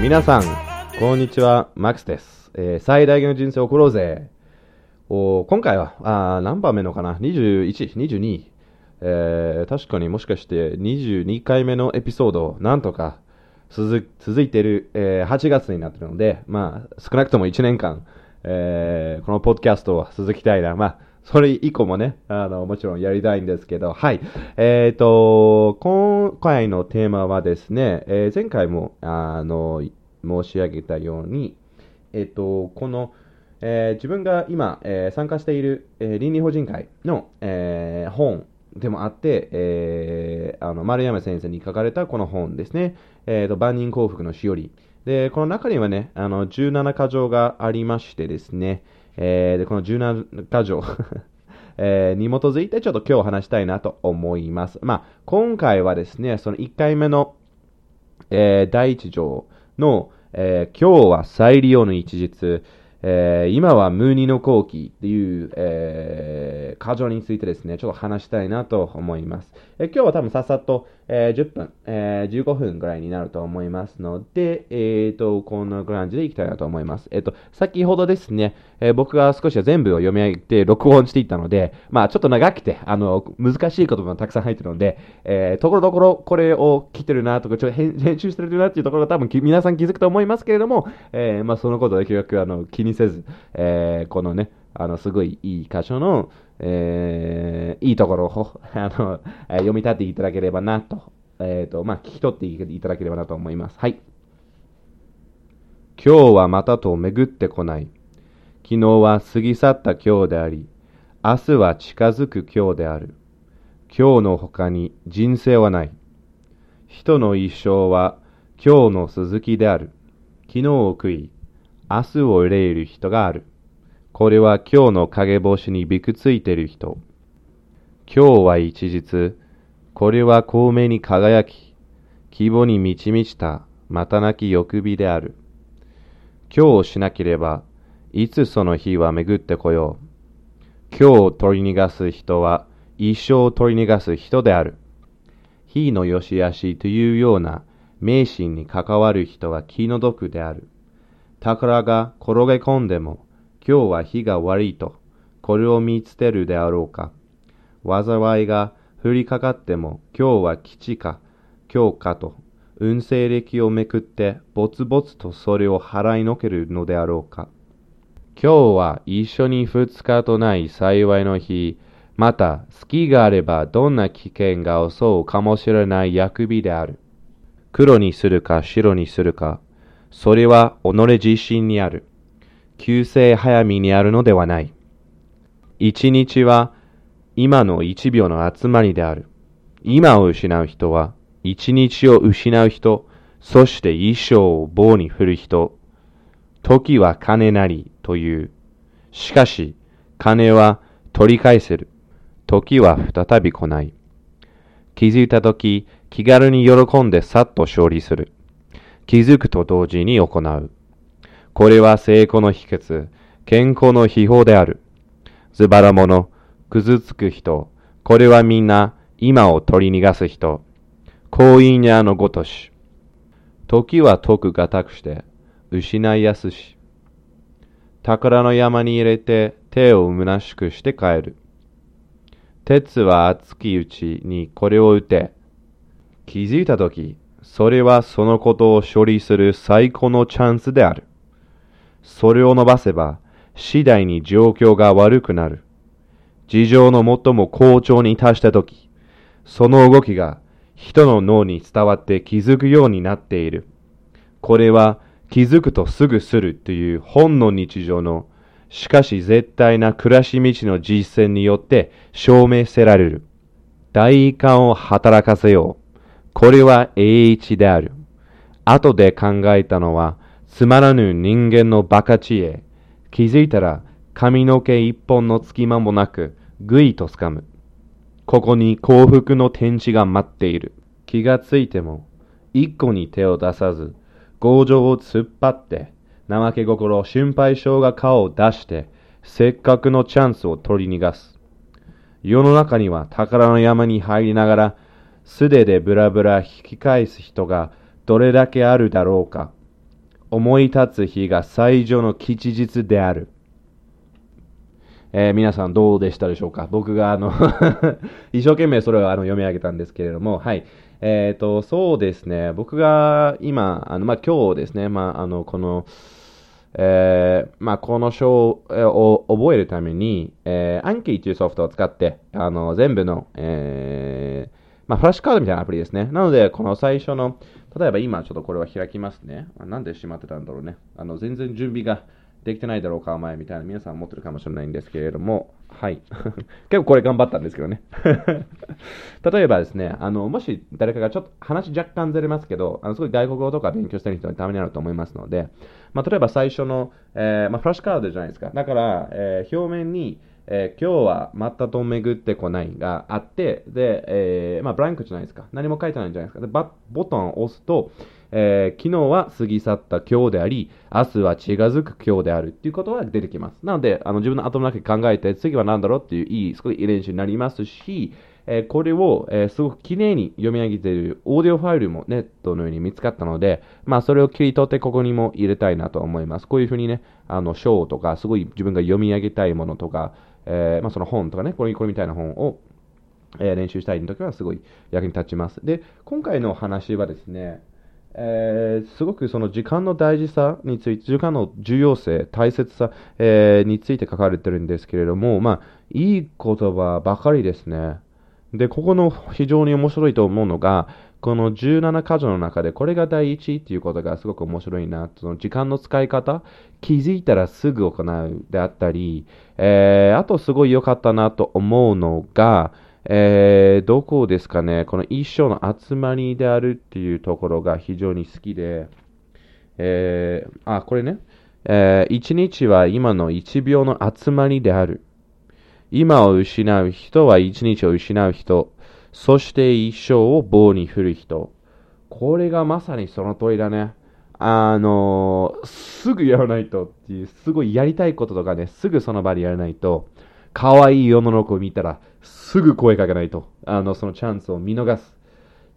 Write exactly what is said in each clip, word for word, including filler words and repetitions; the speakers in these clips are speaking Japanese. ー、皆さんこんにちは、マックスです、えー、最大限の人生を送ろうぜ。お今回はあ何番目のかな、にじゅういち、にじゅうに、えー、確かにもしかしてにじゅうにかいめのエピソード、なんとか続いている、えー、はちがつになっているので、まあ、少なくともいちねんかん、えー、このポッドキャストは続きたいな。まあ、それ以降もね、あの、もちろんやりたいんですけど、はい。えっと、今回のテーマはですね、えー、前回も、あの、申し上げたように、えっと、この、えー、自分が今、えー、参加している、えー、倫理法人会の、えー、本、でもあって、えー、あの丸山先生に書かれたこの本ですね、えーと、万人幸福のしおりで、この中にはね、あのじゅうななかじょうがありましてですね、えー、でこのじゅうななかじょう、えー、に基づいてちょっと今日話したいなと思います。まあ、今回はですね、そのいっかいめの、えー、だいいち条の、えー、今日は再利用の一日、えー、今は無二の好機っていう、えー、箇条についてですね、ちょっと話したいなと思います。えー、今日は多分さっさと、えー、じゅっぷん、えー、じゅうごふんぐらいになると思いますので、えーと、こんな感じでいきたいなと思います。えーと、先ほどですね、えー、僕が少しは全部を読み上げて録音していったので、まあちょっと長くて、あの、難しい言葉もたくさん入ってるので、えー、ところどころこれを聞いてるなとか、ちょっと編集してるなっていうところは多分皆さん気づくと思いますけれども、えー、まあそのことで結局、あの、気にせず、えー、このね、あのすごいいい箇所の、えー、いいところをあの読み立てていただければなと、えーとまあ、聞き取っていただければなと思います。はい。今日はまたと巡ってこない。昨日は過ぎ去った今日であり、明日は近づく今日である。今日の他に人生はない。人の一生は今日の続きである。昨日を悔い、明日を憂える人がある。これは今日の陰干しにびくついている人。今日は一日、これは光明に輝き、希望に満ち満ちたまたなき欲日である。今日をしなければ、いつその日は巡ってこよう。今日を取り逃がす人は、一生を取り逃がす人である。日の良し悪しというような迷信に関わる人は気の毒である。宝が転げ込んでも、今日は日が悪いと、これを見捨てるであろうか。災いが降りかかっても、今日は吉か、凶かと、運勢歴をめくって、ぼつぼつとそれを払いのけるのであろうか。今日は一緒に二日とない幸いの日、また、隙があればどんな危険が襲うかもしれない役日である。黒にするか白にするか、それは己自身にある。急性早見にあるのではない。一日は今の一秒の集まりである。今を失う人は一日を失う人、そして一生を棒に振る人。時は金なりという。しかし金は取り返せる。時は再び来ない。気づいた時、気軽に喜んでさっと勝利する。気づくと同時に行う。これは成功の秘訣、健康の秘宝である。ずばら者、くずつく人、これはみんな今を取り逃がす人。光陰矢のごとし。時は得がたくして、失いやすし。宝の山に入れて手をむなしくして帰る。鉄は熱きうちにこれを打て。気づいたとき、それはそのことを処理する最高のチャンスである。それを伸ばせば、次第に状況が悪くなる。事情の最も好調に達したとき、その動きが人の脳に伝わって気づくようになっている。これは気づくとすぐするという本の日常の、しかし絶対な暮らし道の実践によって証明せられる。第一感を働かせよう。これは栄一である。後で考えたのは、つまらぬ人間のバカ知恵。気づいたら、髪の毛一本の隙間もなく、ぐいとつかむ。ここに幸福の天地が待っている。気がついても、一個に手を出さず、強情を突っ張って、怠け心、心配性が顔を出して、せっかくのチャンスを取り逃がす。世の中には宝の山に入りながら、素手でブラブラ引き返す人がどれだけあるだろうか。思い立つ日が最上の吉日である。えー、皆さんどうでしたでしょうか。僕があの一生懸命それをあの読み上げたんですけれども、はい、えーと、そうですね、僕が今あの、まあ、今日ですね、まあ、あのこの、えーまあ、この章を覚えるために、えー、Anki というソフトを使ってあの全部の、えーまあ、フラッシュカードみたいなアプリですね。なのでこの最初の、例えば今ちょっとこれは開きますね。なんでしまってたんだろうね。あの全然準備ができてないだろうかお前みたいな、皆さん持ってるかもしれないんですけれども、はい結構これ頑張ったんですけどね例えばですね、あのもし誰かがちょっと話若干ずれますけど、あのすごい外国語とか勉強してる人のためになると思いますので、まあ、例えば最初の、えーまあ、フラッシュカードじゃないですか。だから、えー、表面に、えー、今日はまたと巡ってこないがあって、で、えーまあ、ブランクじゃないですか。何も書いてないんじゃないですか。でバボタンを押すと、えー、昨日は過ぎ去った今日であり、明日は近づく今日であるっていうことが出てきます。なのであの自分の頭の中で考えて、次は何だろうっていういいすごいいい練習になりますし、えー、これを、えー、すごくきれいに読み上げているオーディオファイルもネットのように見つかったので、まあ、それを切り取ってここにも入れたいなと思います。こういうふうにね、あの章とかすごい自分が読み上げたいものとか、えーまあ、その本とかね、これ、これみたいな本をえー練習したいときはすごい役に立ちます。で、今回の話はですね、えー、すごくその時間の大事さについて、時間の重要性、大切さ、えー、について書かれてるんですけれども、まあ、いい言葉ばかりですね。で、ここの非常に面白いと思うのが、このじゅうなな箇所の中でこれが第一っていうことがすごく面白いな。その時間の使い方、気づいたらすぐ行うであったり、えー、あとすごい良かったなと思うのが、えー、どこですかね、この一章の集まりであるっていうところが非常に好きで、えー、あ、これね、えー、一日は今の一秒の集まりである。今を失う人は一日を失う人、そして一生を棒に振る人。これがまさにその通りだね。あのー、すぐやらないとっていう、すごいやりたいこととかね、すぐその場でやらないと、かわいい世の中を見たらすぐ声かけないと、あのそのチャンスを見逃す。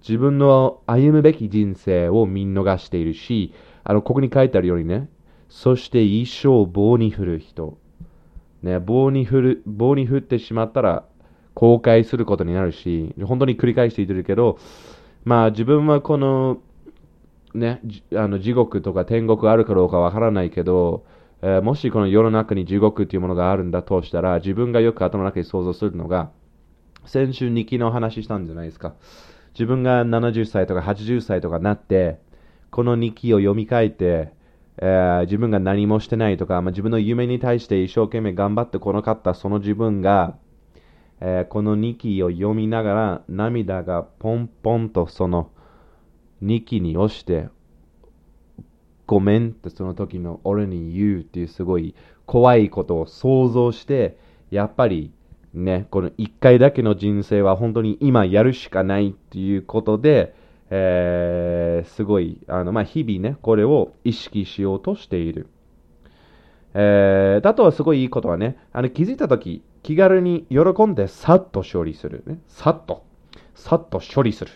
自分の歩むべき人生を見逃しているし、あのここに書いてあるようにね、そして一生を棒に振る人、ね、棒に振る、棒に振ってしまったら後悔することになるし、本当に繰り返しているけど、まあ自分はこのね、あの地獄とか天国あるかどうかわからないけど、えー、もしこの世の中に地獄というものがあるんだとしたら、自分がよく頭の中に想像するのが、先週日記の話したんじゃないですか。自分がななじゅっさいとかはちじゅっさいとかなって、この日記を読み替えて、えー、自分が何もしてないとか、まあ、自分の夢に対して一生懸命頑張ってこなかったその自分が、えー、この日記を読みながら涙がポンポンとその日記に落ちて、ごめんってその時の俺に言うっていうすごい怖いことを想像して、やっぱりね、この一回だけの人生は本当に今やるしかないっていうことで、えー、すごいあの、まあ、日々ねこれを意識しようとしている。えー、あとはすごいいいことはね、あの気づいた時気軽に喜んでさっと処理する、ね、さっとさっと処理する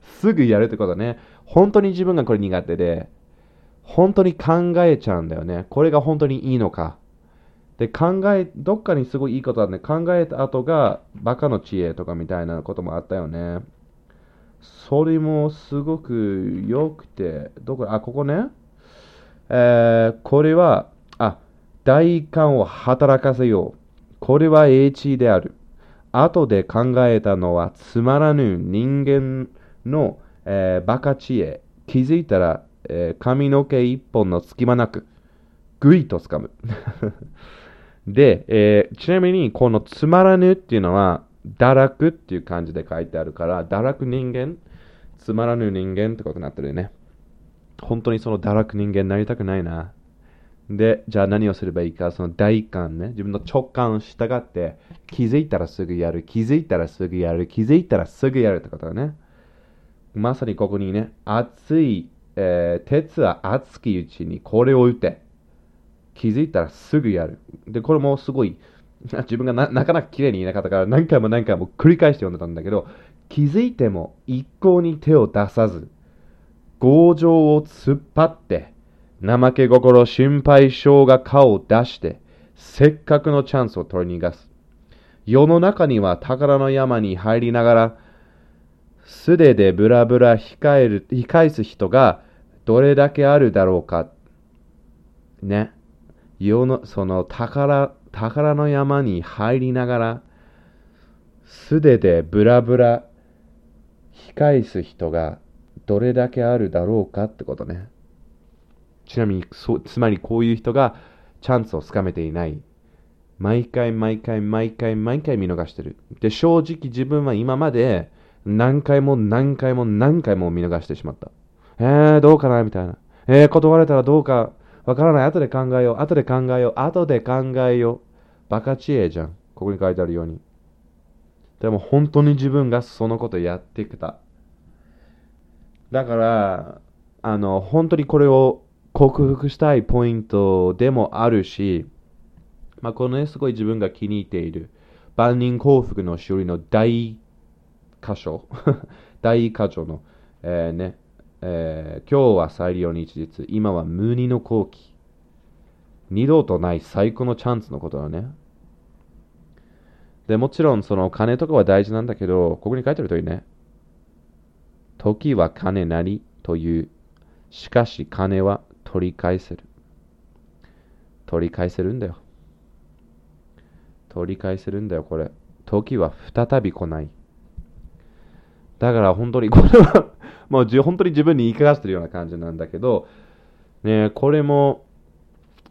すぐやるってことね。本当に自分がこれ苦手で本当に考えちゃうんだよね。これが本当にいいのか。で、考え、どっかにすごいいいことあるね。考えた後がバカの知恵とかみたいなこともあったよね。それもすごく良くて、どこ、あ、ここね。えー、これは、あ、第感を働かせよう。これは英知である。後で考えたのはつまらぬ人間の、えー、バカ知恵。気づいたら、えー、髪の毛一本の隙間なくぐいと掴むで、えー、ちなみにこのつまらぬっていうのは堕落っていう漢字で書いてあるから、堕落人間、つまらぬ人間ってことになってるよね。本当にその堕落人間になりたくないな。で、じゃあ何をすればいいか。その大感ね、自分の直感を従って、気づいたらすぐやる、気づいたらすぐやる、気づいたらすぐやるってことだね。まさにここにね、熱い、えー、鉄は熱きうちにこれを打て、気づいたらすぐやる。で、これもすごい自分が な, なかなか綺麗に言えなかったから、何回も何回も繰り返して読んでたんだけど、気づいても一向に手を出さず、強情を突っ張って怠け心、心配性が顔を出して、せっかくのチャンスを取り逃がす。世の中には宝の山に入りながら、素手でブラブラ控える、控えす人がどれだけあるだろうか。ね。世の、その宝、宝の山に入りながら、素手でブラブラ控えす人がどれだけあるだろうかってことね。ちなみに、そう、つまりこういう人がチャンスをつかめていない。毎回毎回毎回毎回見逃してる。で、正直自分は今まで何回も何回も何回も見逃してしまった。えー、どうかなみたいな。えー、断れたらどうかわからない。後で考えよう。後で考えよう。後で考えよう。バカ知恵じゃん。ここに書いてあるように。でも本当に自分がそのことやってきた。だから、あの、本当にこれを克服したいポイントでもあるし、まあ、このね、すごい自分が気に入っている万人幸福のしおりの大箇所大箇所の、えーねえー、今日は最良の一日、今は無二の好機、二度とない最高のチャンスのことだね。でもちろんその金とかは大事なんだけど、ここに書いてあるといいね。時は金なりという、しかし金は取り返せる。取り返せるんだよ。取り返せるんだよ、これ。時は再び来ない。だから本当にこれは、もう本当に自分に言い聞かせてるような感じなんだけど、ね、これも、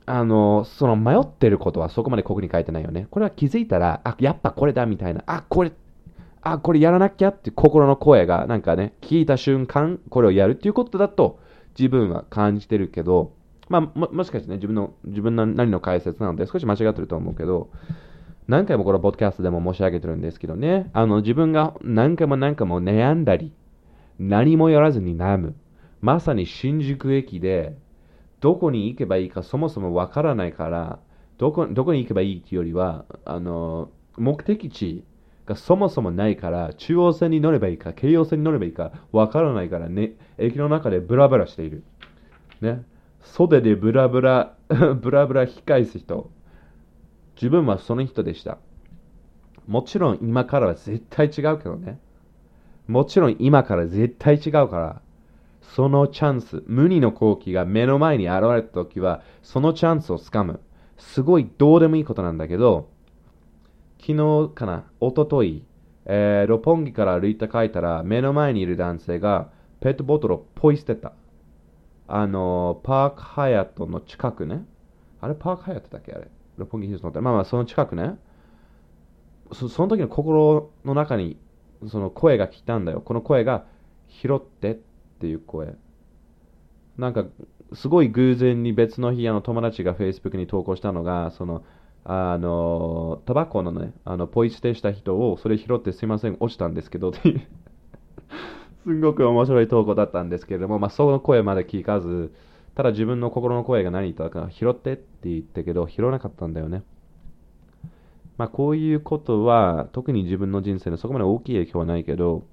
あの、その迷ってることはそこまでここに書いてないよね。これは気づいたら、あ、やっぱこれだみたいな、あ、これ、あ、これやらなきゃって心の声がなんかね、聞いた瞬間、これをやるっていうことだと、自分は感じてるけど、まあ、も, もしかしてね、自分の、自分の何の解説なので少し間違ってると思うけど、何回もこのポッドキャストでも申し上げてるんですけどね、あの、自分が何回も何回も悩んだり、何もやらずに悩む。まさに新宿駅で、どこに行けばいいかそもそもわからないから、どこ、どこに行けばいいっていうよりは、あの、目的地がそもそもないから、中央線に乗ればいいか、京葉線に乗ればいいか、わからないからね、駅の中でブラブラしている。ね。袖でブラブラ、ブラブラ控えす人。自分はその人でした。もちろん今からは絶対違うけどね。もちろん今から絶対違うから、そのチャンス、無二の好機が目の前に現れたときは、そのチャンスをつかむ。すごいどうでもいいことなんだけど、昨日かな、一昨日、えー、六本木から歩いて帰ったら、目の前にいる男性がペットボトルをポイ捨てた。あのー、パークハヤトの近くね。あれ、パークハヤトだっけ、あれ。六本木ヒルズのって。まあまあ、その近くね。そ, その時の心の中に、その声が来たんだよ。この声が、拾ってっていう声。なんか、すごい偶然に別の日、あの友達が Facebook に投稿したのが、その、あのタバコのね、あのポイ捨てした人をそれ拾ってすいません落ちたんですけどっていうすごく面白い投稿だったんですけれども、まあ、その声まで聞かず、ただ自分の心の声が何言ったか拾ってって言ったけど拾わなかったんだよね。まあこういうことは特に自分の人生でそこまで大きい影響はないけど、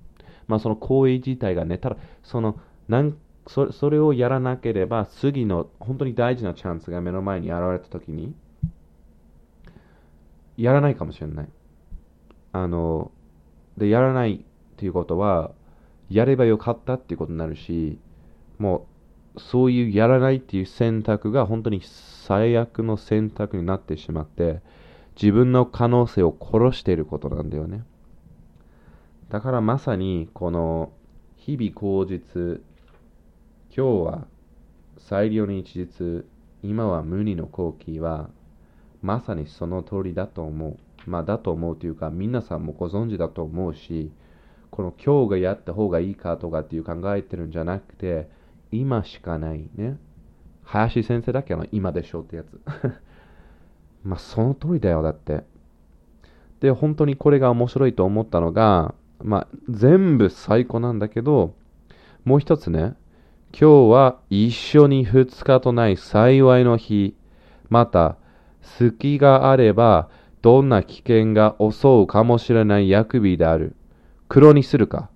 まあその行為自体がね、ただそのなんそ、それをやらなければ次の本当に大事なチャンスが目の前に現れたときにやらないかもしれない。あの、で、やらないっていうことは、やればよかったっていうことになるし、もう、そういうやらないっていう選択が本当に最悪の選択になってしまって、自分の可能性を殺していることなんだよね。だからまさに、この、日々口実、今日は最良の一日、今は無二の好機は、まさにその通りだと思う。まあだと思うというか、皆さんもご存知だと思うし、この今日がやった方がいいかとかっていう考えてるんじゃなくて、今しかないね。林先生だっけ、あの今でしょってやつ。まあその通りだよ、だって。で、本当にこれが面白いと思ったのが、まあ全部最高なんだけど、もう一つね、今日は一緒に二日とない幸いの日、また、隙があればどんな危険が襲うかもしれない役日である。黒にするか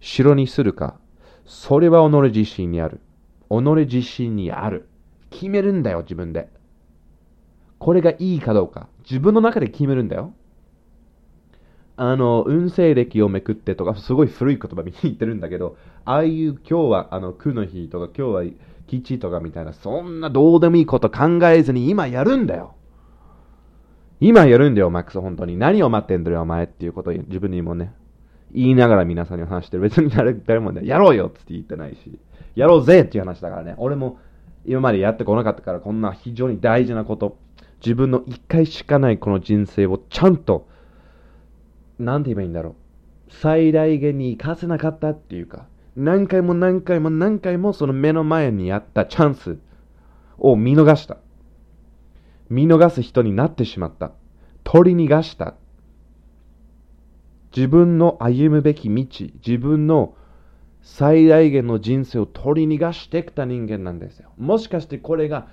白にするか、それは己自身にある。己自身にある。決めるんだよ、自分で。これがいいかどうか、自分の中で決めるんだよ。あの、運勢歴をめくってとか、すごい古い言葉に言ってるんだけど、ああいう今日はあの苦の日とか、今日は吉とかみたいな、そんなどうでもいいこと考えずに今やるんだよ。今やるんだよ、マックス、本当に。何を待ってんだよ、お前っていうことを自分にもね、言いながら皆さんに話してる。別に誰もね、やろうよって言ってないし、やろうぜっていう話だからね。俺も今までやってこなかったから、こんな非常に大事なこと、自分の一回しかないこの人生をちゃんと、なんて言えばいいんだろう、最大限に生かせなかったっていうか、何回も何回も何回もその目の前にあったチャンスを見逃した。見逃す人になってしまった。取り逃がした。自分の歩むべき道、自分の最大限の人生を取り逃がしてきた人間なんですよ。もしかしてこれが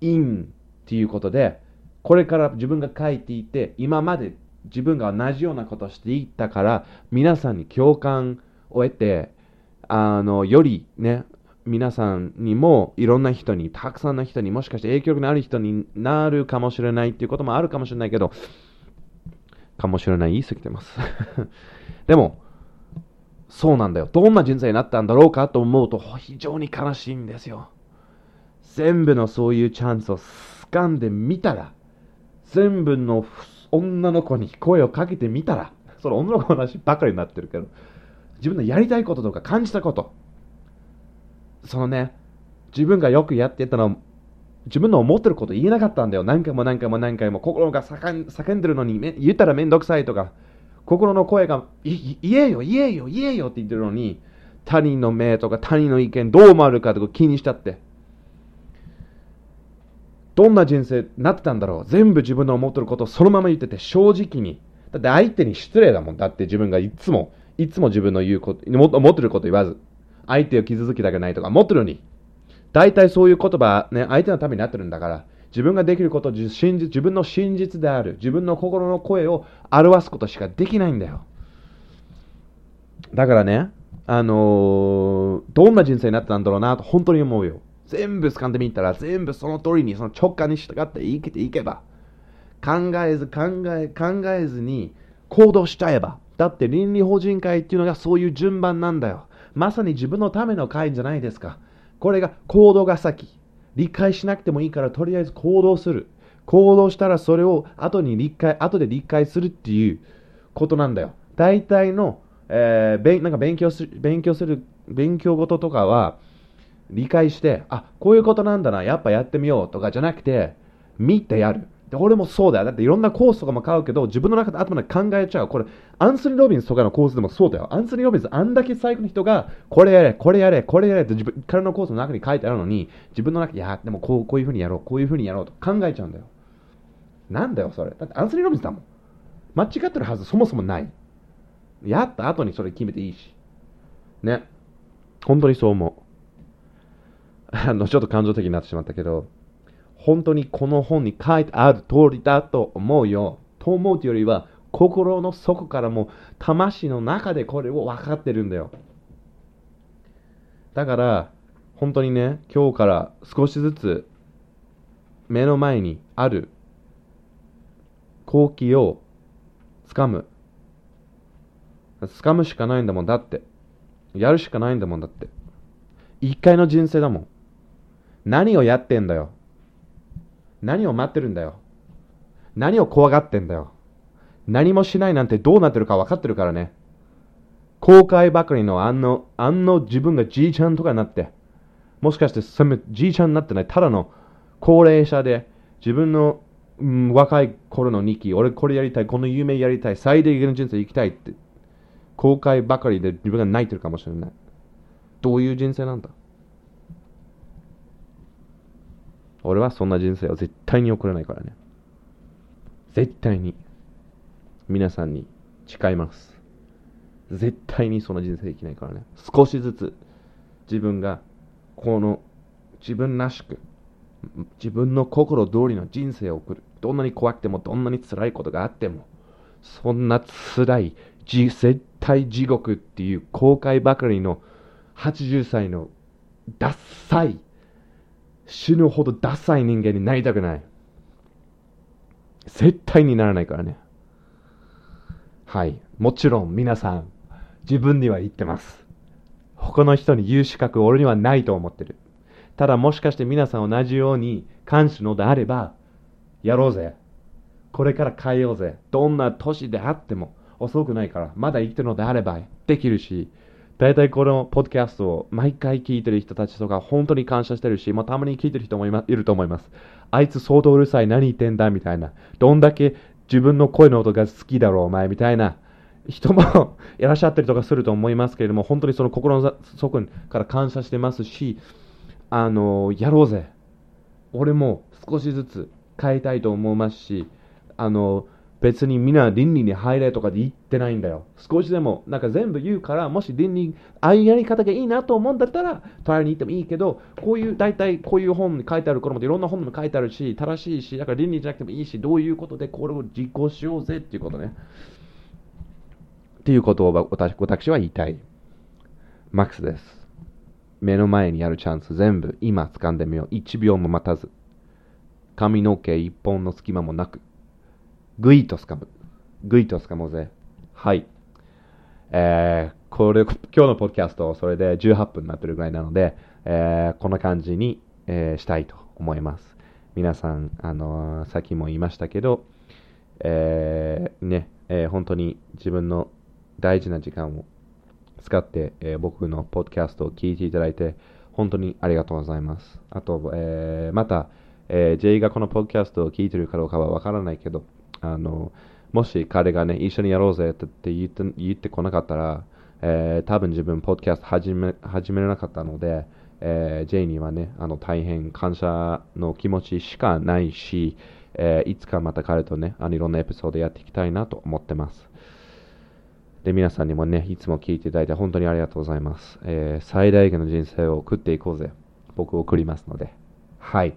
因っていうことで、これから自分が書いていて、今まで自分が同じようなことをしていったから、皆さんに共感を得て、あの、よりね、皆さんにもいろんな人に、たくさんの人に、もしかして影響力のある人になるかもしれないっていうこともあるかもしれないけど、かもしれない言い過ぎてますでもそうなんだよ。どんな人生になったんだろうかと思うと非常に悲しいんですよ。全部のそういうチャンスを掴んでみたら、全部の女の子に声をかけてみたら、その女の子の話ばかりになってるけど、自分のやりたいこととか感じたこと、そのね、自分がよくやってたの、自分の思ってること言えなかったんだよ。何回も何回も何回も心が叫んでるのに言ったらめんどくさいとか、心の声が言えよ言えよ言えよって言ってるのに、他人の目とか他人の意見どう思われるかとか気にしちゃって、どんな人生になってたんだろう。全部自分の思ってることをそのまま言ってて、正直に。だって相手に失礼だもん。だって自分がいつもいつも自分の言うこと、思ってること言わず、相手を傷つきたくないとか思ってるのに、大体そういう言葉ね、相手のためになってるんだから、自分ができることを真実、自分の真実である自分の心の声を表すことしかできないんだよ。だからね、あのー、どんな人生になったんだろうなと本当に思うよ。全部掴んでみたら、全部その通りに、その直感に従って生きていけば、考えず考え考えずに行動しちゃえば。だって倫理法人会っていうのがそういう順番なんだよ。まさに自分のための会じゃないですか。これが行動が先。理解しなくてもいいから、とりあえず行動する。行動したらそれを後に理解、後で理解するっていうことなんだよ。大体の、えー、なんか勉強する、勉強する、勉強事とかは理解して、あ、こういうことなんだな、やっぱやってみようとかじゃなくて、見てやる。で、俺もそうだよ。だっていろんなコースとかも買うけど、自分の中で頭で考えちゃう。これ、アンソニー・ロビンスとかのコースでもそうだよ。アンソニー・ロビンス、あんだけ最後の人が、これやれ、これやれ、これやれって自分、彼のコースの中に書いてあるのに、自分の中で、いや、でもこう、こういう風にやろう、こういう風にやろうと考えちゃうんだよ。なんだよ、それ。だってアンソニー・ロビンスだもん。間違ってるはず、そもそもない。やった後にそれ決めていいし。ね。本当にそう思う。あの、ちょっと感情的になってしまったけど、本当にこの本に書いてある通りだと思うよ。と思うというよりは、心の底からも魂の中でこれを分かってるんだよ。だから本当にね、今日から少しずつ目の前にある好機をつかむ。つかむしかないんだもん。だってやるしかないんだもん。だって一回の人生だもん。何をやってんだよ。何を待ってるんだよ。何を怖がってんだよ。何もしないなんてどうなってるか分かってるからね。後悔ばかりのあの、あの自分がじいちゃんとかになって、もしかしてそれじいちゃんになってない、ただの高齢者で、自分の、うん、若い頃の日記、俺これやりたい、この夢やりたい、最大限の人生生きたいって、後悔ばかりで自分が泣いてるかもしれない。どういう人生なんだ。俺はそんな人生を絶対に送れないからね。絶対に。皆さんに誓います。絶対にそんな人生できないからね。少しずつ自分がこの自分らしく、自分の心通りの人生を送る。どんなに怖くても、どんなに辛いことがあっても、そんな辛い、絶対地獄っていう後悔ばかりのはちじゅっさいのダッサい、死ぬほどダサい人間になりたくない。絶対にならないからね。はい。もちろん皆さん、自分には言ってます。他の人に言う資格、俺にはないと思ってる。ただもしかして皆さん同じように感じるのであれば、やろうぜ。これから変えようぜ。どんな年であっても遅くないから、まだ生きてるのであればできるし、だいたいこのポッドキャストを毎回聞いてる人たちとか本当に感謝してるし、まあ、たまに聞いてる人も い, まいると思います。あいつ相当うるさい、何言ってんだみたいな、どんだけ自分の声の音が好きだろうお前みたいな人もいらっしゃったりとかすると思いますけれども、本当にその心の底から感謝してますし、あのやろうぜ、俺も少しずつ変えたいと思いますし、あの別にみんな倫理に入れとかで言ってないんだよ。少しでもなんか全部言うから、もし倫理ああいうやり方がいいなと思うんだったら隣に行ってもいいけど、こういう大体こういう本に書いてあることもいろんな本にも書いてあるし、正しいし、だから倫理じゃなくてもいいし、どういうことでこれを実行しようぜっていうことね、っていうことを私、私は言いたい。マックスです。目の前にあるチャンス全部今掴んでみよう。いちびょうも待たず、髪の毛一本の隙間もなく、グイと掴む。グイと掴もうぜ。はい。えー、これ、今日のポッドキャスト、それでじゅうはっぷんになってるぐらいなので、えー、こんな感じに、えー、したいと思います。皆さん、あのー、さっきも言いましたけど、えー、ね、えー、本当に自分の大事な時間を使って、えー、僕のポッドキャストを聞いていただいて、本当にありがとうございます。あと、えー、また、えー、J がこのポッドキャストを聞いてるかどうかはわからないけど、あのもし彼がね、一緒にやろうぜって言って、言ってこなかったら、えー、多分自分ポッドキャスト始め、始めなかったので、えー、J にはね、あの大変感謝の気持ちしかないし、えー、いつかまた彼とね、あのいろんなエピソードやっていきたいなと思ってます。で、皆さんにもね、いつも聞いていただいて本当にありがとうございます。えー、最大限の人生を送っていこうぜ。僕を送りますので、はい、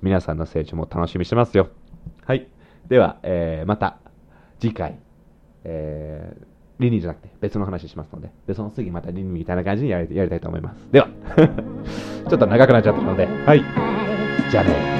皆さんの成長も楽しみにしてますよ。はい、では、えー、また次回、えー、倫理じゃなくて別の話しますので、でその次また倫理みたいな感じにやり、やりたいと思います。ではちょっと長くなっちゃったので、はい、じゃあね。